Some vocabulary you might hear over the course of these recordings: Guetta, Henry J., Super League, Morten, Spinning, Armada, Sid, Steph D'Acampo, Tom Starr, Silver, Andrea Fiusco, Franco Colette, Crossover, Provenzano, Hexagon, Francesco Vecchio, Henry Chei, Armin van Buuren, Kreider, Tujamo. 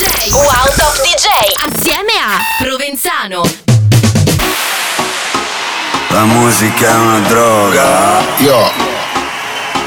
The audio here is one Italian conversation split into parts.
DJ. Wow Top DJ. Assieme a Provenzano. La musica è una droga. Io.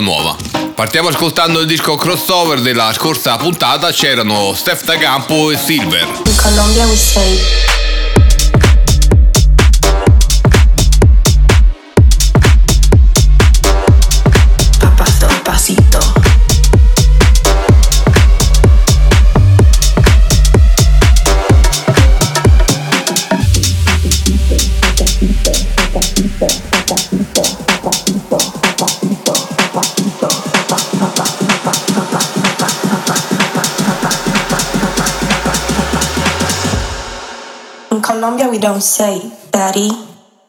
nuova. Partiamo ascoltando il disco crossover della scorsa puntata, c'erano Steph D'Acampo e Silver.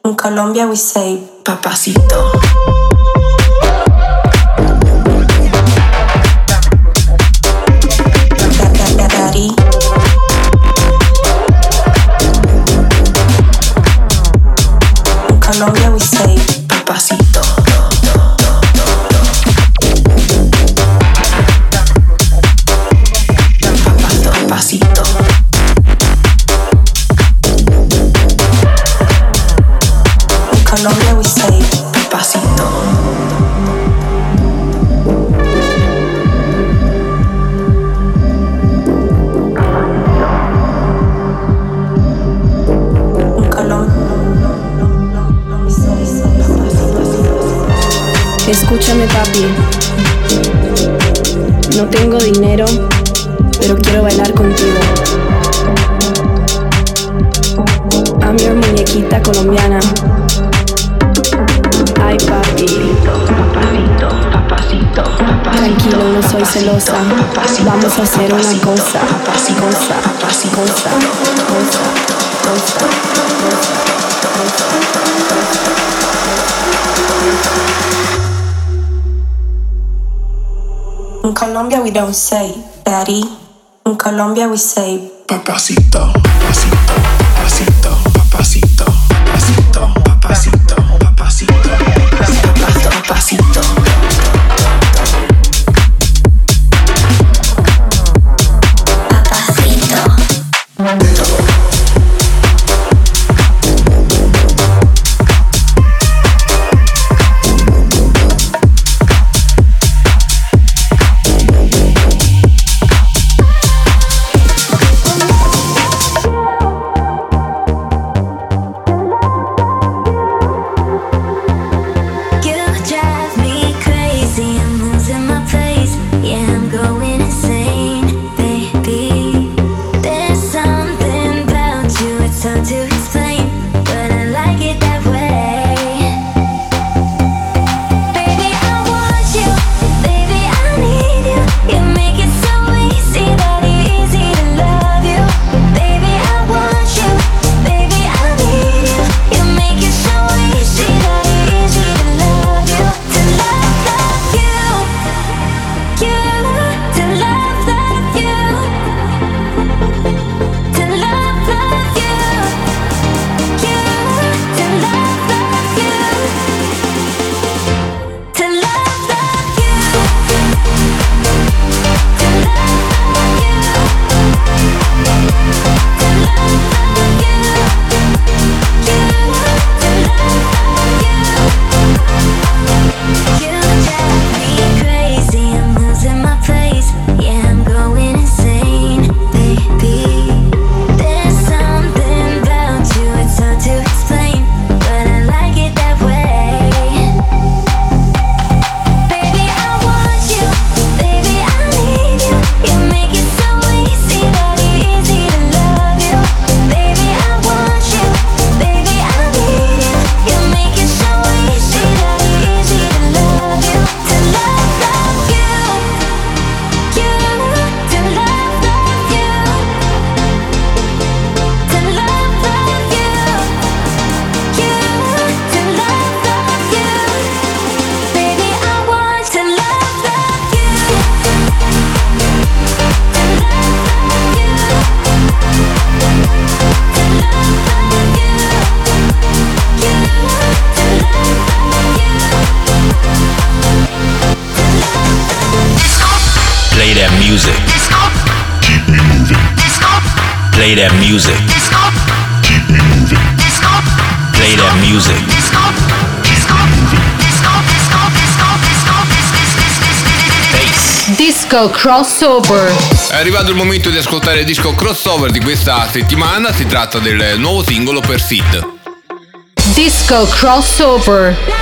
In Colombia we say. Papasito, papasito. In Colombia we don't say daddy. In Colombia we say papacito. Escúchame papi, no tengo dinero, pero quiero bailar contigo. I'm your muñequita colombiana. Ay papi, papacito, papacito, papacito. Tranquilo, no soy celosa, vamos a hacer una cosa, cosa. In Colombia we don't say daddy. In Colombia we say papacito, papacito, papacito, papacito, papacito, papacito, papacito, papacito, papacito, papacito. You drive me crazy. Keep me moving. Disco. Play that music. Disco. Keep me moving. Disco. Play that music. Disco. Keep me moving. Disco. Disco. Disco. Disco. Disco. Disco. Disco crossover. È arrivato il momento di ascoltare il disco crossover di questa settimana. Si tratta del nuovo singolo per Sid. Disco crossover.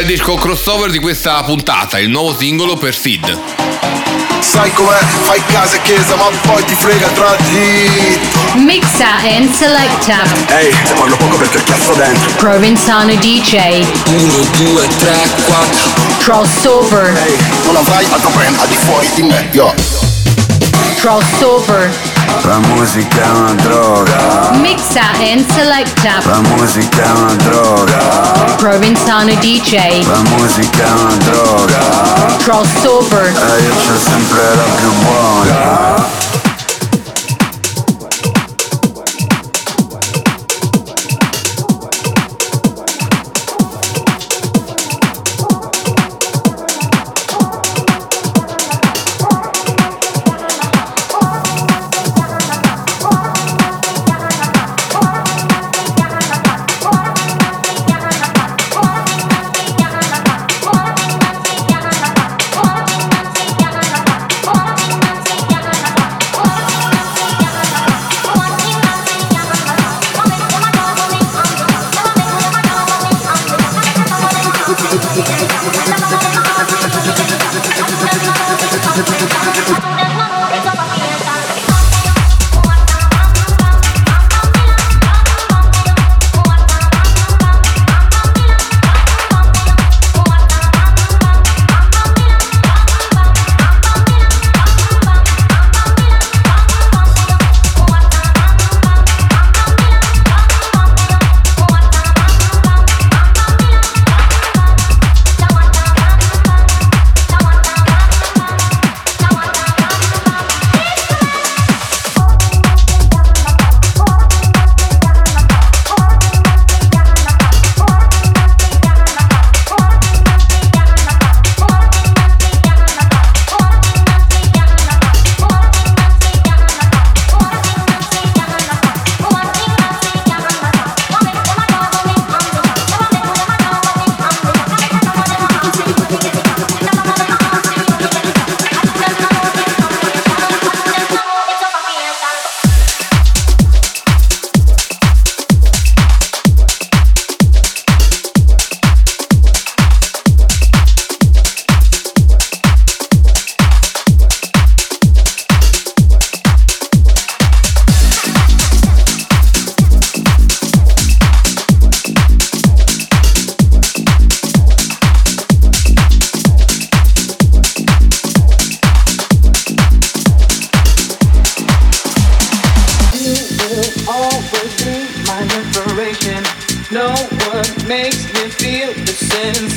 Il disco crossover di questa puntata, il nuovo singolo per Sid. Sai com'è, fai casa e chiesa, ma poi ti frega tra di. Mixa and selecta. Ehi, hey, se parlo poco perché ho chiasso dentro. Provenzano DJ. 1, 2, 3, 4. Crossover. Ehi, hey, non avrai altro brand al di fuori di me, yo. Crossover. La musica è una droga. Mixa and selecta. La musica è una droga. Provenzano DJ. La musica è una droga. Crossover. E io c'ho sempre la più buona.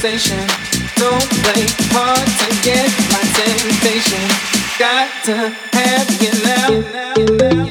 sensation. Don't play hard to get my temptation. Got to have you now.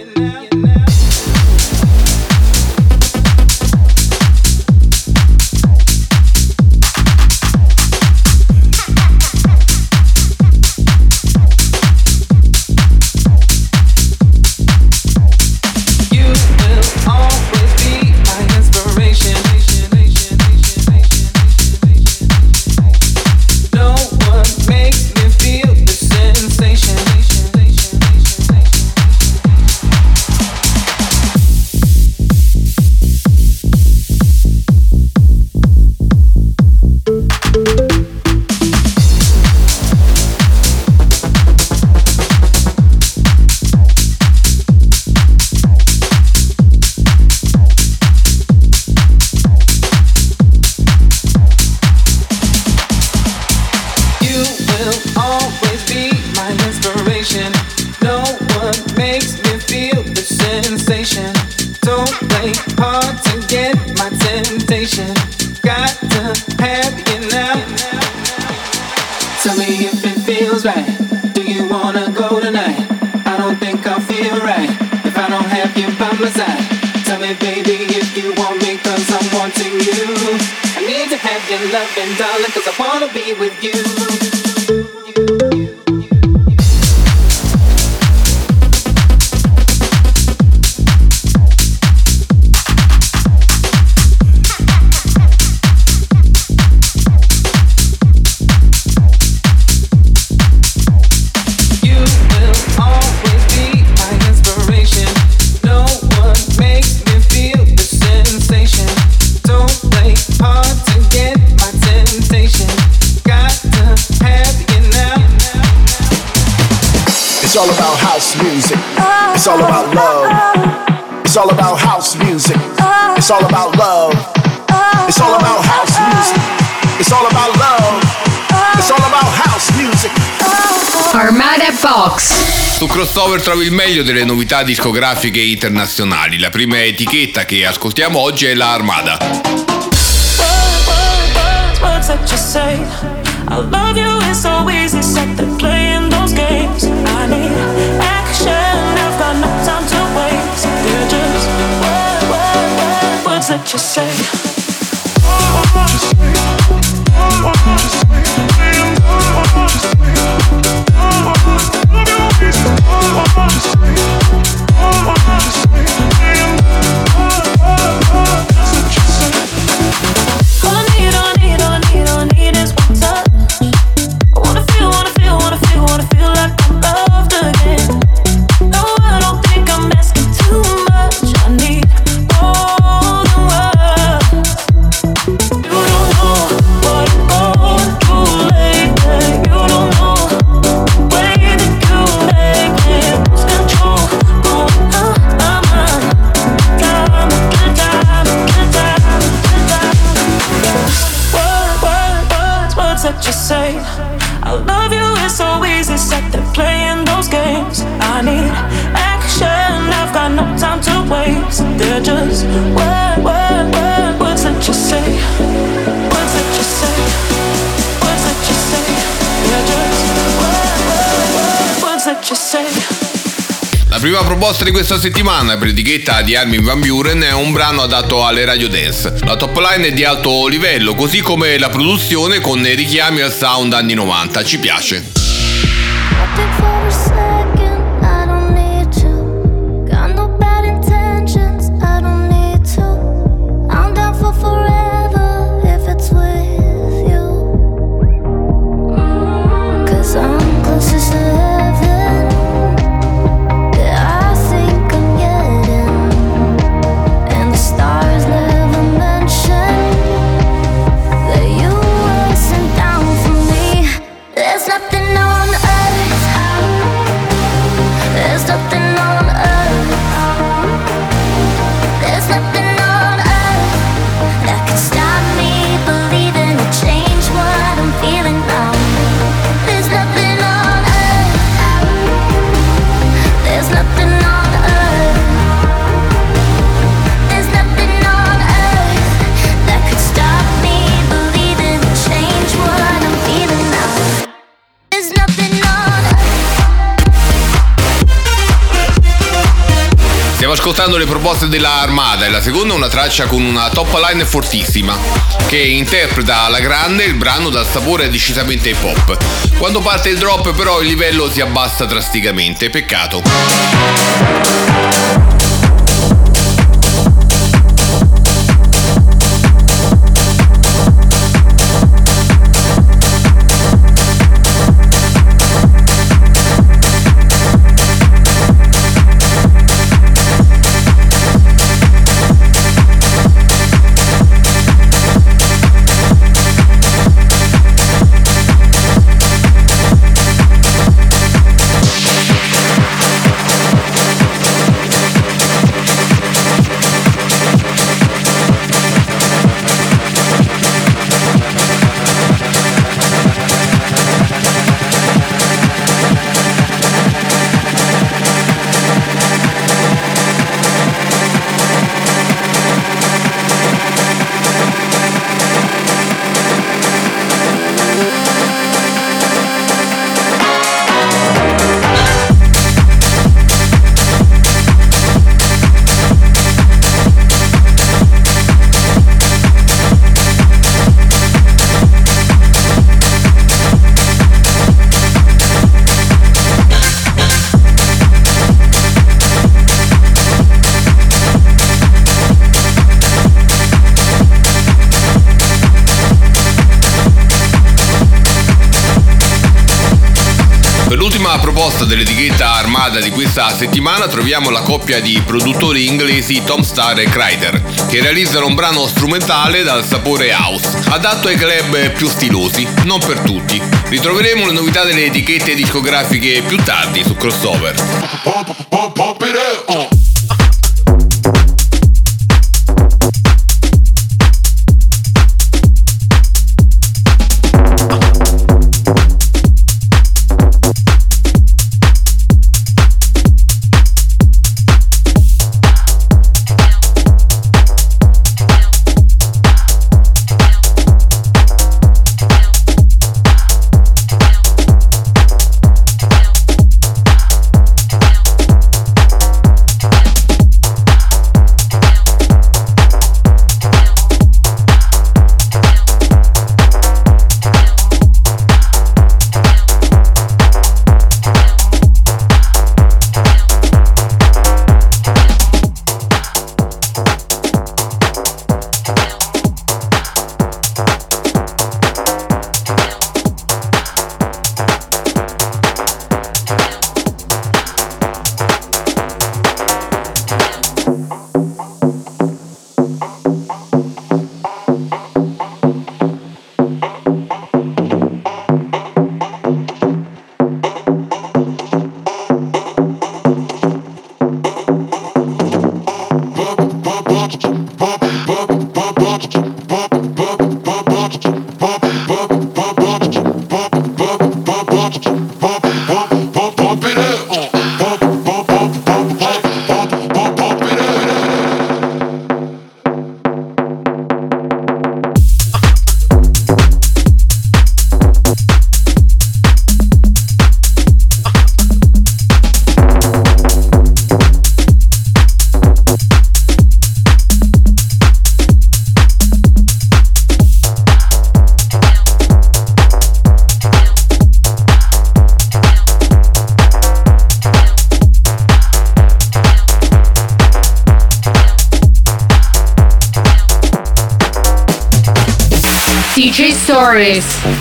Su Crossover trovi il meglio delle novità discografiche internazionali. La prima etichetta che ascoltiamo oggi è la Armada. La proposta di questa settimana per etichetta di Armin van Buuren è un brano adatto alle radio dance. La top line è di alto livello, così come la produzione con richiami al sound anni 90. Ci piace. Nothing on earth ascoltando le proposte della Armada e la seconda è una traccia con una top line fortissima che interpreta alla grande il brano dal sapore decisamente hip hop. Quando parte il drop però il livello si abbassa drasticamente, peccato. Dell'etichetta Armada di questa settimana troviamo la coppia di produttori inglesi Tom Starr e Kreider, che realizzano un brano strumentale dal sapore house, adatto ai club più stilosi, non per tutti. Ritroveremo le novità delle etichette discografiche più tardi su Crossover.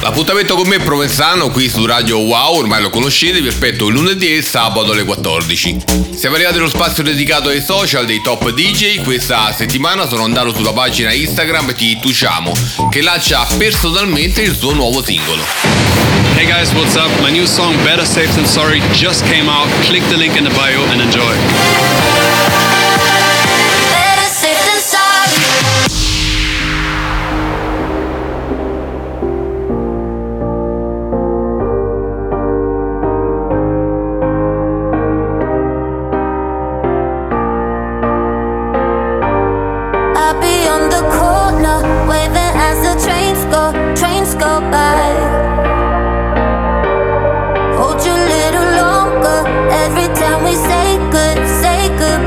L'appuntamento con me è Provenzano qui su Radio Wow, ormai lo conoscete, vi aspetto il lunedì e il sabato alle 14. Siamo arrivati allo spazio dedicato ai social dei top DJ. Questa settimana sono andato sulla pagina Instagram di Tujamo, che lancia personalmente il suo nuovo singolo. Hey guys, what's up? My new song Better Safe Than Sorry just came out. Click the link in the bio and enjoy. Hold you a little longer every time we say goodbye.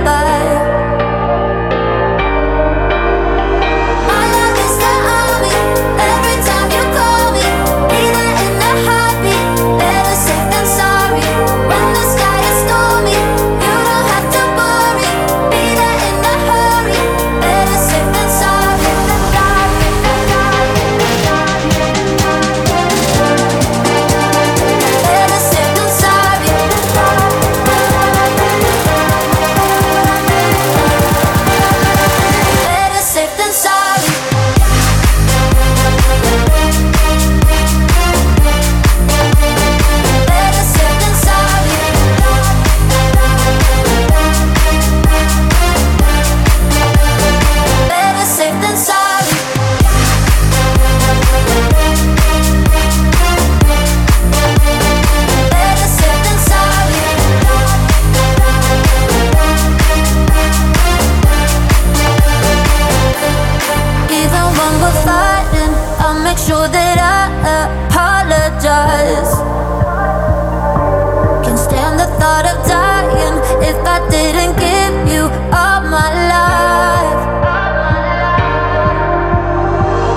that I apologize. Can't stand the thought of dying if I didn't give you all my life.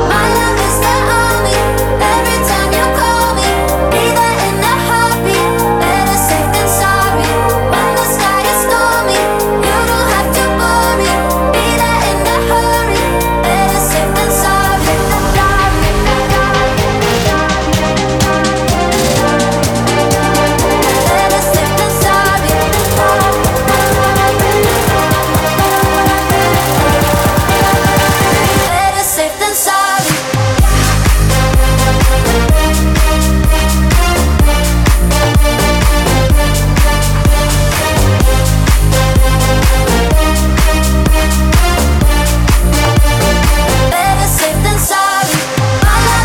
My love is the army. Every time you call me, be there in a heartbeat. Better safe than sorry. When the sky is stormy, you don't have to worry. Be there in a hurry. Better safe than sorry. Better safe than sorry. Better safe than sorry. Better safe than sorry. My love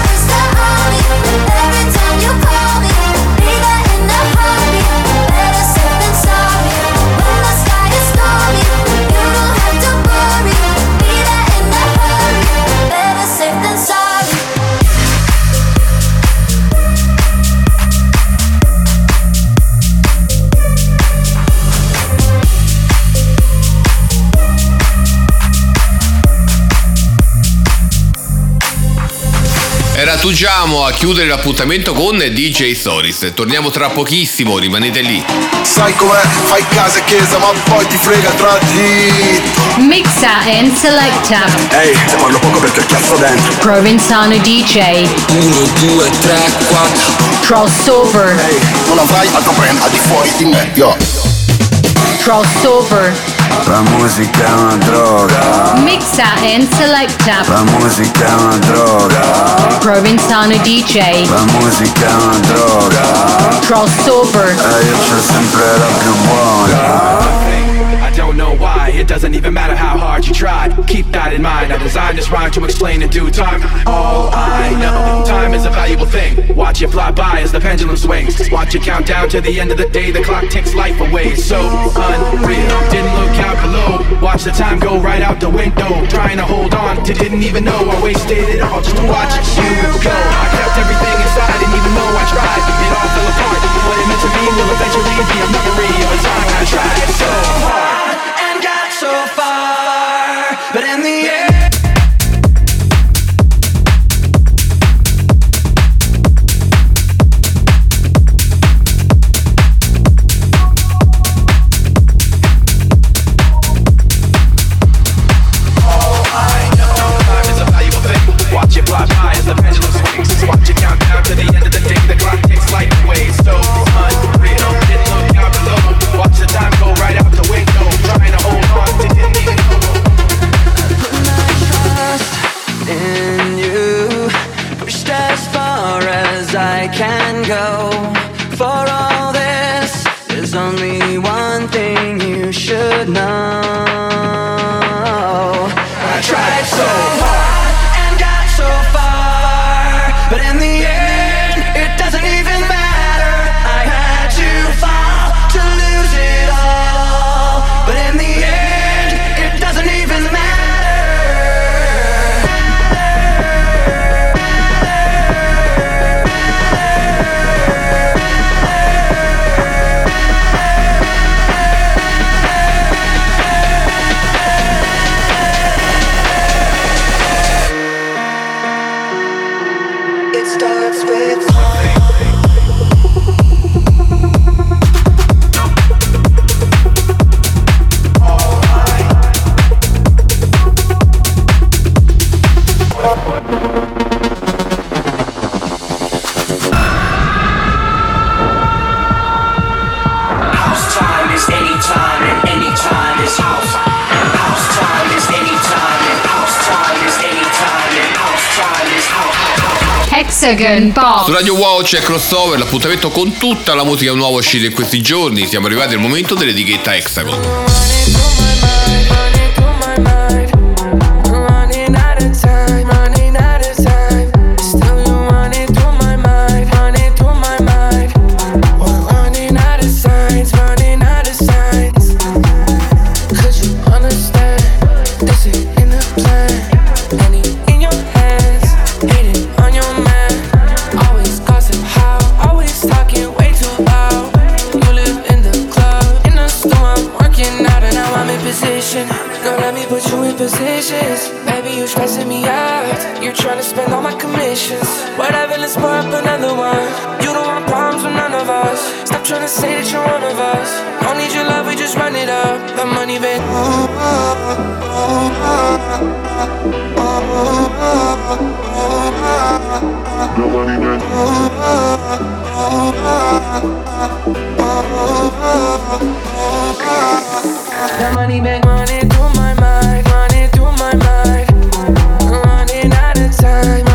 is the army. Every time you call me, be there in a hurry. Better safe than sorry. When the sky is stormy, you don't have to worry. Be there in a hurry. Better safe than sorry. Era Tujamo a chiudere l'appuntamento con DJ Soris. Torniamo tra pochissimo, rimanete lì. Sai com'è? Fai casa e chiesa, ma poi ti frega tra di. Mixa and selecta. Ehi, te parlo poco perché ho il chiasso dentro. Provenzano DJ. 1, 2, 3, 4. Crossover. Ehi, non avrai altro brand al di fuori di me, yo. Crossover. La musica è una droga. Mixa and selecta. La musica è una droga. Provenzano DJ. La musica è una droga. Crossover. E io c'ho sempre la più buona. Don't know why, it doesn't even matter how hard you tried. Keep that in mind, I designed this rhyme to explain in due time. All I know, time is a valuable thing. Watch it fly by as the pendulum swings. Watch it count down to the end of the day. The clock ticks life away, so unreal. Didn't look out below, watch the time go right out the window. Trying to hold on to didn't even know I wasted it all just to watch you go. I kept everything inside, didn't even know I tried. It all fell apart, what it meant to me will eventually be a memory of a time I tried so hard and got so far, but in the end. Su Radio Wow c'è Crossover, l'appuntamento con tutta la musica nuova uscita in questi giorni. Siamo arrivati al momento dell'etichetta Hexagon. Your man then let's pour up another one. You don't want problems with none of us. Stop trying to say that you're one of us. Don't need your love, we just run it up. The money, babe. The money, babe. The money, babe. Money through my mind. Money through my mind. Running out of time.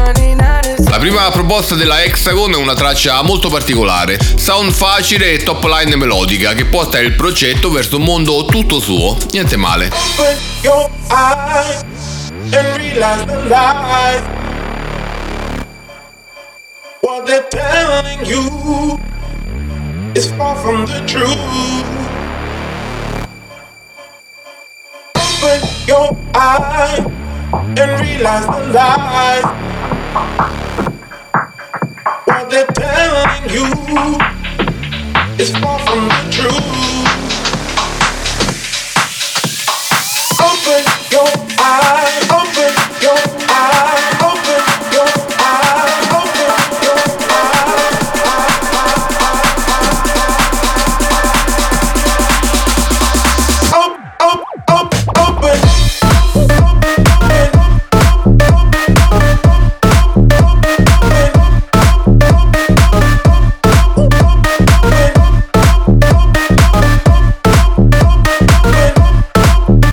La prima proposta della Hexagon è una traccia molto particolare, sound facile e top line melodica che porta il progetto verso un mondo tutto suo, niente male. What they're telling you is far from the truth. Open your eyes, open your eyes, open your eyes, open your eyes. Open.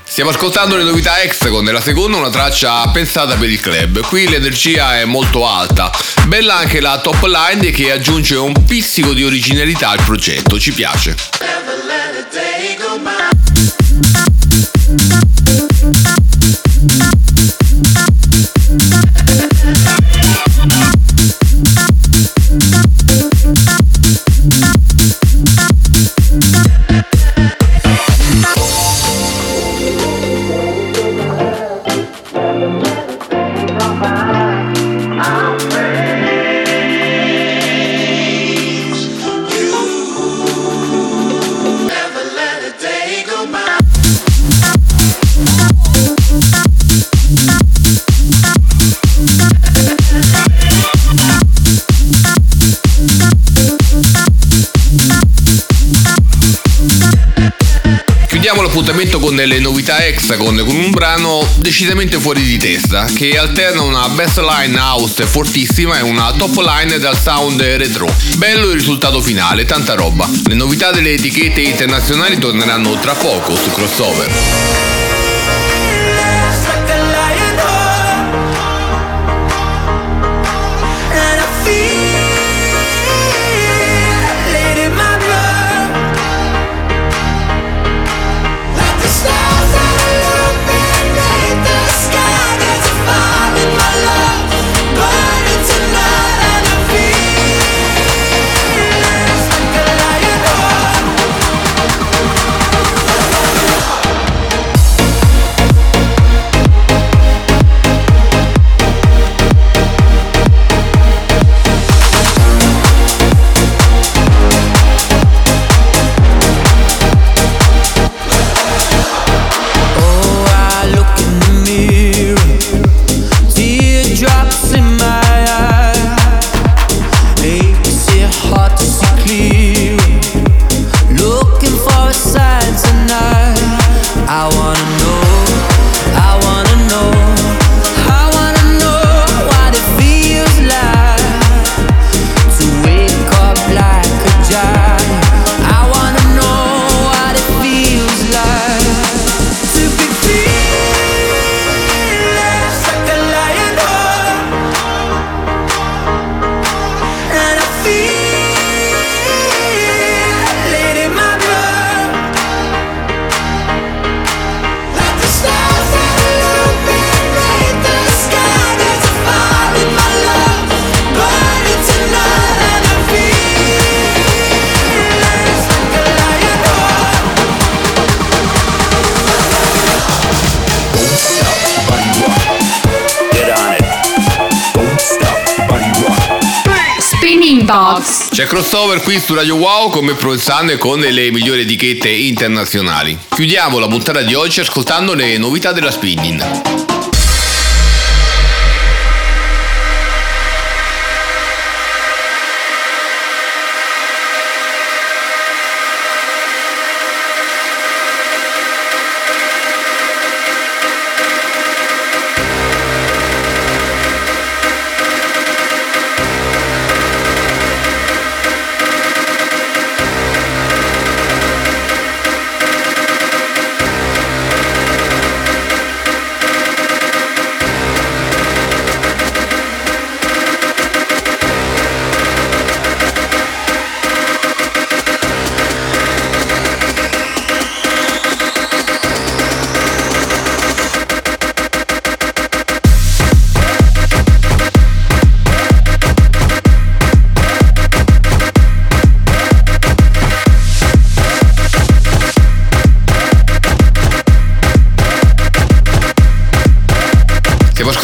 Stiamo ascoltando le novità Hexagon, la seconda è una traccia pensata per il club, qui l'energia è molto alta, bella anche la top line che aggiunge un pizzico di originalità al progetto, ci piace. Appuntamento con le novità Hexagon con un brano decisamente fuori di testa che alterna una bassline house fortissima e una top line dal sound retro. Bello il risultato finale, tanta roba. Le novità delle etichette internazionali torneranno tra poco su Crossover. C'è Crossover qui su Radio Wow come Provenzano e con le migliori etichette internazionali. Chiudiamo la puntata di oggi ascoltando le novità della Spinning.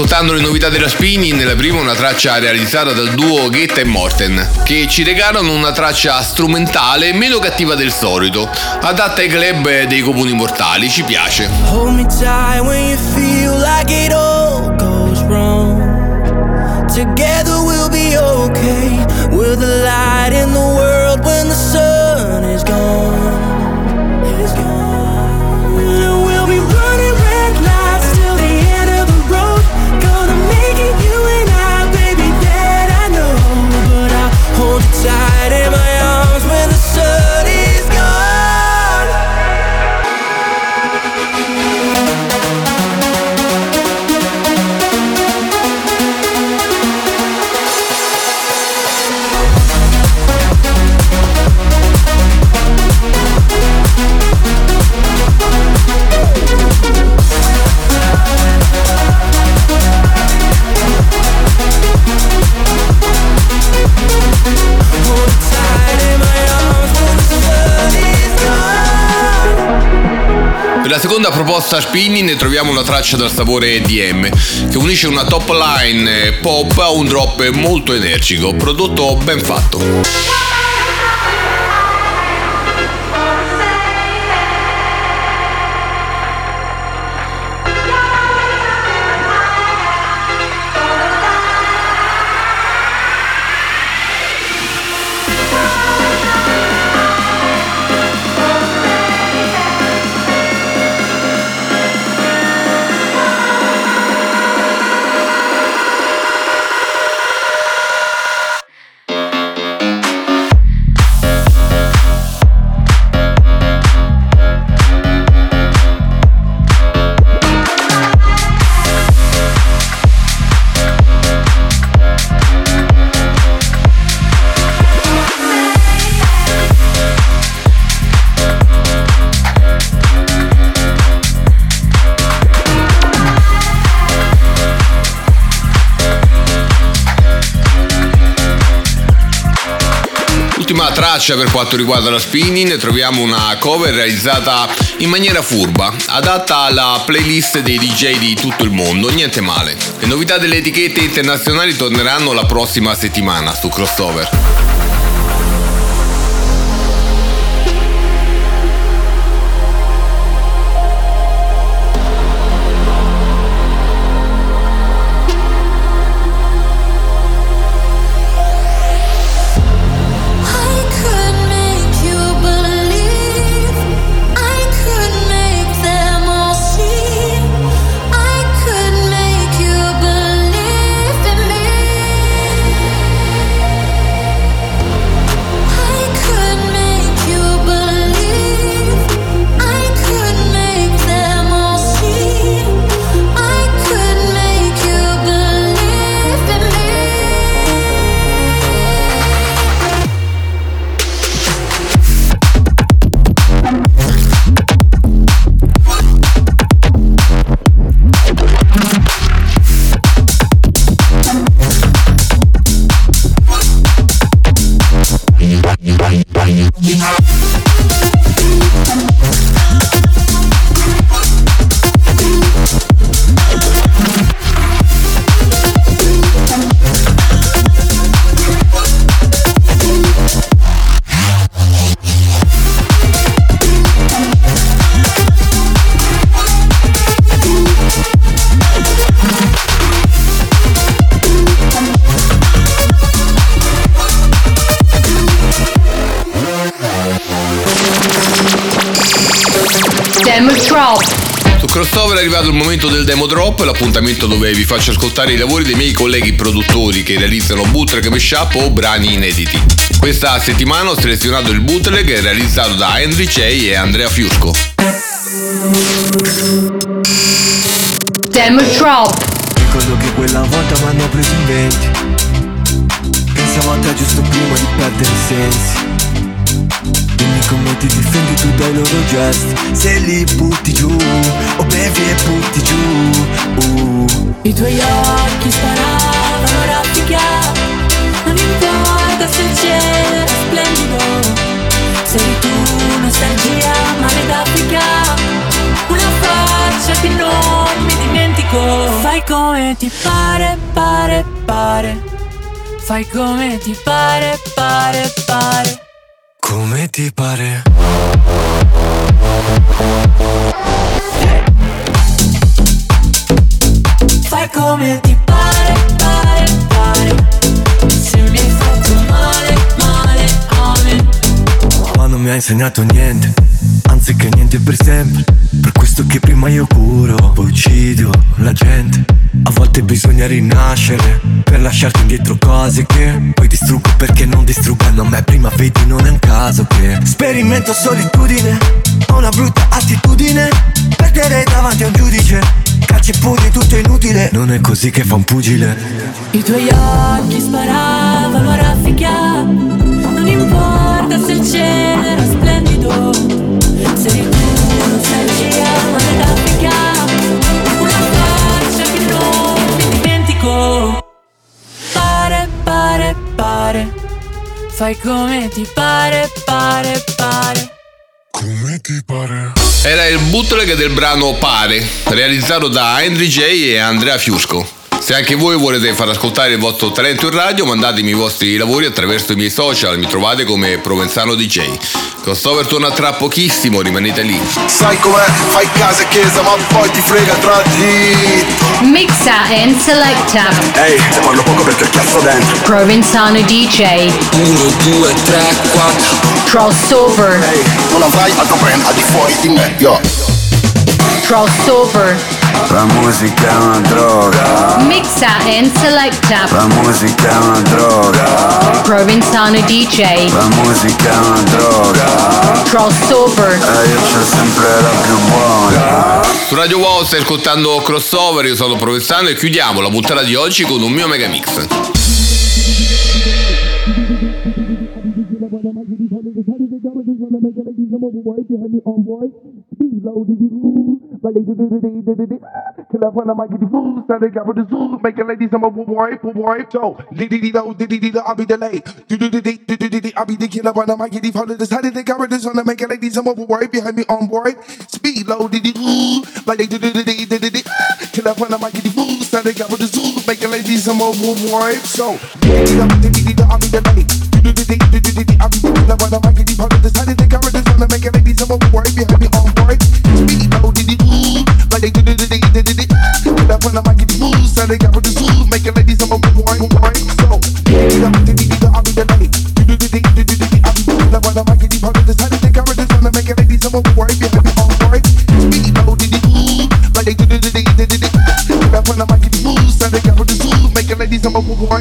ascoltando le novità della Spinning, nella prima una traccia realizzata dal duo Guetta e Morten, che ci regalano una traccia strumentale meno cattiva del solito, adatta ai club dei comuni mortali, ci piace. Hold me tight when you feel like it all goes wrong. Together we'll be okay. We're the light in the world when the sun is gone. Side in my arms when the sun is gone. Per la seconda proposta Spinning ne troviamo una traccia dal sapore DM, che unisce una top line pop a un drop molto energico, prodotto ben fatto. Ultima traccia per quanto riguarda la Spinning, troviamo una cover realizzata in maniera furba, adatta alla playlist dei DJ di tutto il mondo, niente male. Le novità delle etichette internazionali torneranno la prossima settimana su Crossover. Crossover è arrivato il momento del demo drop, l'appuntamento dove vi faccio ascoltare i lavori dei miei colleghi produttori che realizzano bootleg, mashup o brani inediti. Questa settimana ho selezionato il bootleg realizzato da Henry Chei e Andrea Fiusco. Demo drop. Ricordo che quella volta mi hanno preso in 20. Pensavo a te giusto prima di perdere i sensi. Dimmi come ti difendi tu dai loro gesti. Se li butti giù o bevi e butti giù. I tuoi occhi sparavano raffica. Non importa se il cielo è splendido. Sei tu nostalgia male d'Africa. Una faccia che non mi dimentico. Fai Fai come ti pare, pare, pare. Fai come ti pare, pare, pare. Come ti pare. Fai come ti pare, pare, pare. Se mi hai fatto male, male, amen. Ma non mi ha insegnato niente, anzi che niente per sempre. Per questo che prima io curo, poi uccido la gente. A volte bisogna rinascere per lasciarti indietro cose che poi distruggo perché non distruggano a me. Prima vedi non è un caso che sperimento solitudine, ho una brutta attitudine. Perdere davanti a un giudice, caccia e pugni tutto inutile. Non è così che fa un pugile. I tuoi occhi sparavano a raffica, non importa se il cielo era splendido. Se di te non sei l'oceano ed Africa, pare, pare, pare. Fai come ti pare, pare, pare. Come ti pare. Era il bootleg del brano Pare, realizzato da Henry J e Andrea Fiusco. Se anche voi volete far ascoltare il vostro talento in radio, mandatemi i vostri lavori attraverso i miei social. Mi trovate come Provenzano DJ. Crossover torna tra pochissimo, rimanete lì. Sai com'è, fai casa e chiesa, ma poi ti frega tra di. Mixa and selecta. Ehi, hey, se parlo poco perché ho chiasso dentro. Provenzano DJ. 1, 2, 3, 4. Crossover. Ehi, hey, non avrai altro brand al di fuori di me, yo. Crossover. La musica è una droga. Mixa and selecta. La musica è una droga. Provenzano DJ. La musica è una droga. Crossover. E io c'ho sempre la più buona. Su Radio Wow stai ascoltando Crossover, io sono Provenzano e chiudiamo la puntata di oggi con un mio megamix. Till I wanna make it the food, so they got with the zoo, making ladies I'm a boy, so I'll be the late. I'll be the killer when I might get the follow this. How did they got with this on the making ladies I'm a boy behind me on boy? Speed low, like they do. Till I wanna make it the food, so they got with the zoo, making ladies I'm a boy, so I'll be the late. I'll be the killer when I might get the follow this. How did they got with this on the making ladies I'm a boy behind me on boy? Speed low, like they do. When I make it moves, and they got with the zoo, making ladies on my boy. So, I'll be the lady. I'll be the one I make it deep out of this. How did they got with this? When I make it ladies on my boy, be happy on boy. Speed low, like they do. When I make it moves, and they got with the zoo, making ladies on my boy.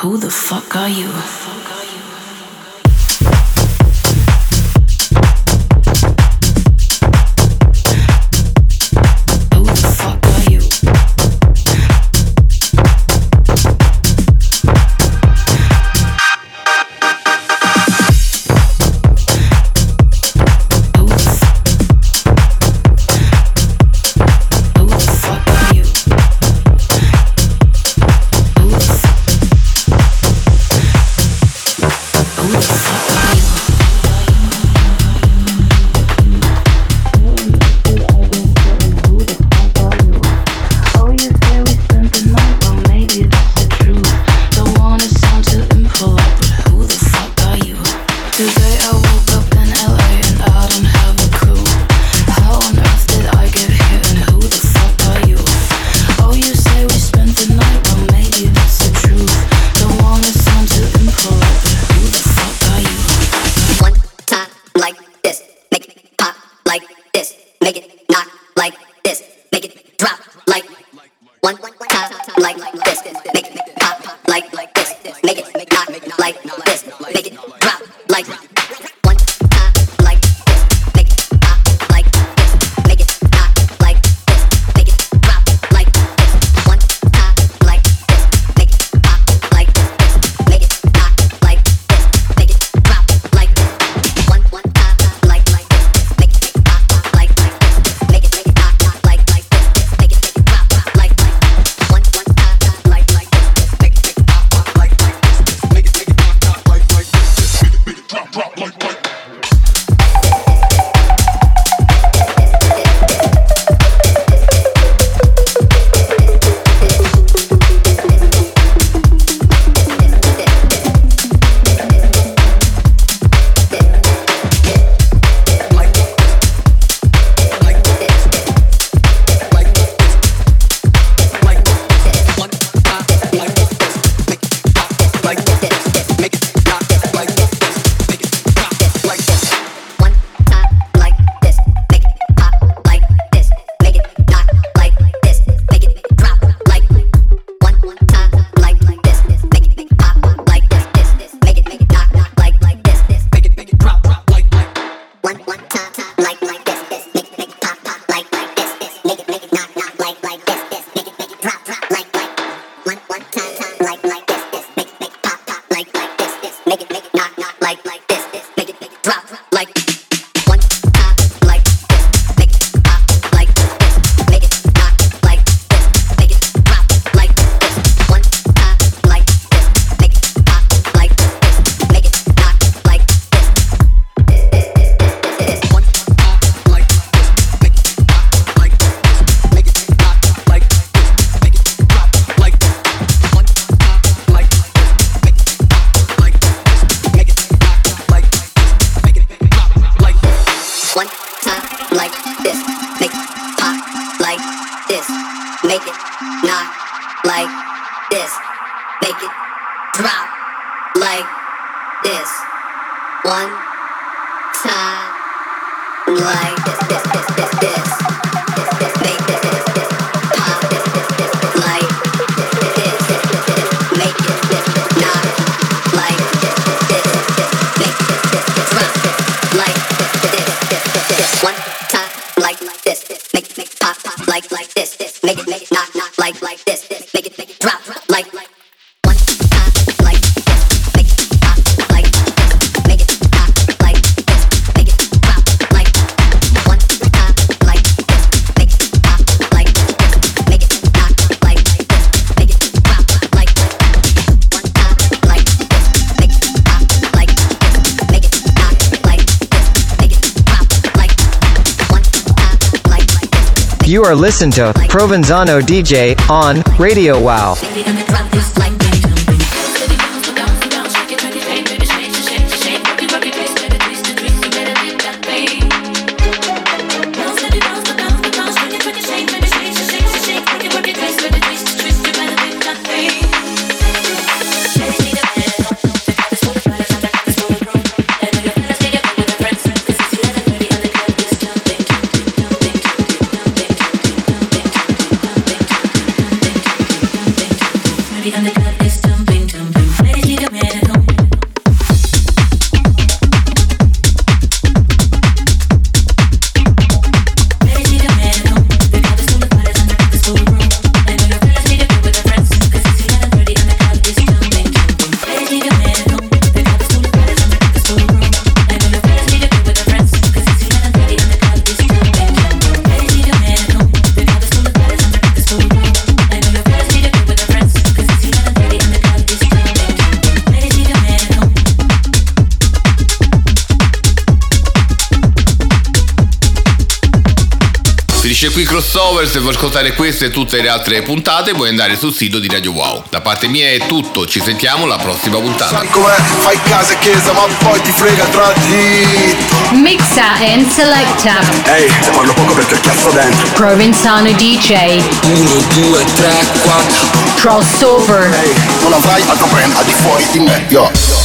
Who the fuck are you? You are listening to Provenzano DJ on Radio Wow. Qui crossover, se vuoi ascoltare queste e tutte le altre puntate puoi andare sul sito di Radio Wow. Da parte mia è tutto, ci sentiamo la prossima puntata. Sai com'è? Fai casa e chiesa, ma poi ti frega tra di... Mixa and selecta. Ehi, hey, se parlo poco perché cazzo dentro. Provenzano DJ. 1, 2, 3, 4. Crossover. Ehi, hey, non avrai altro brand al di fuori di me, yo.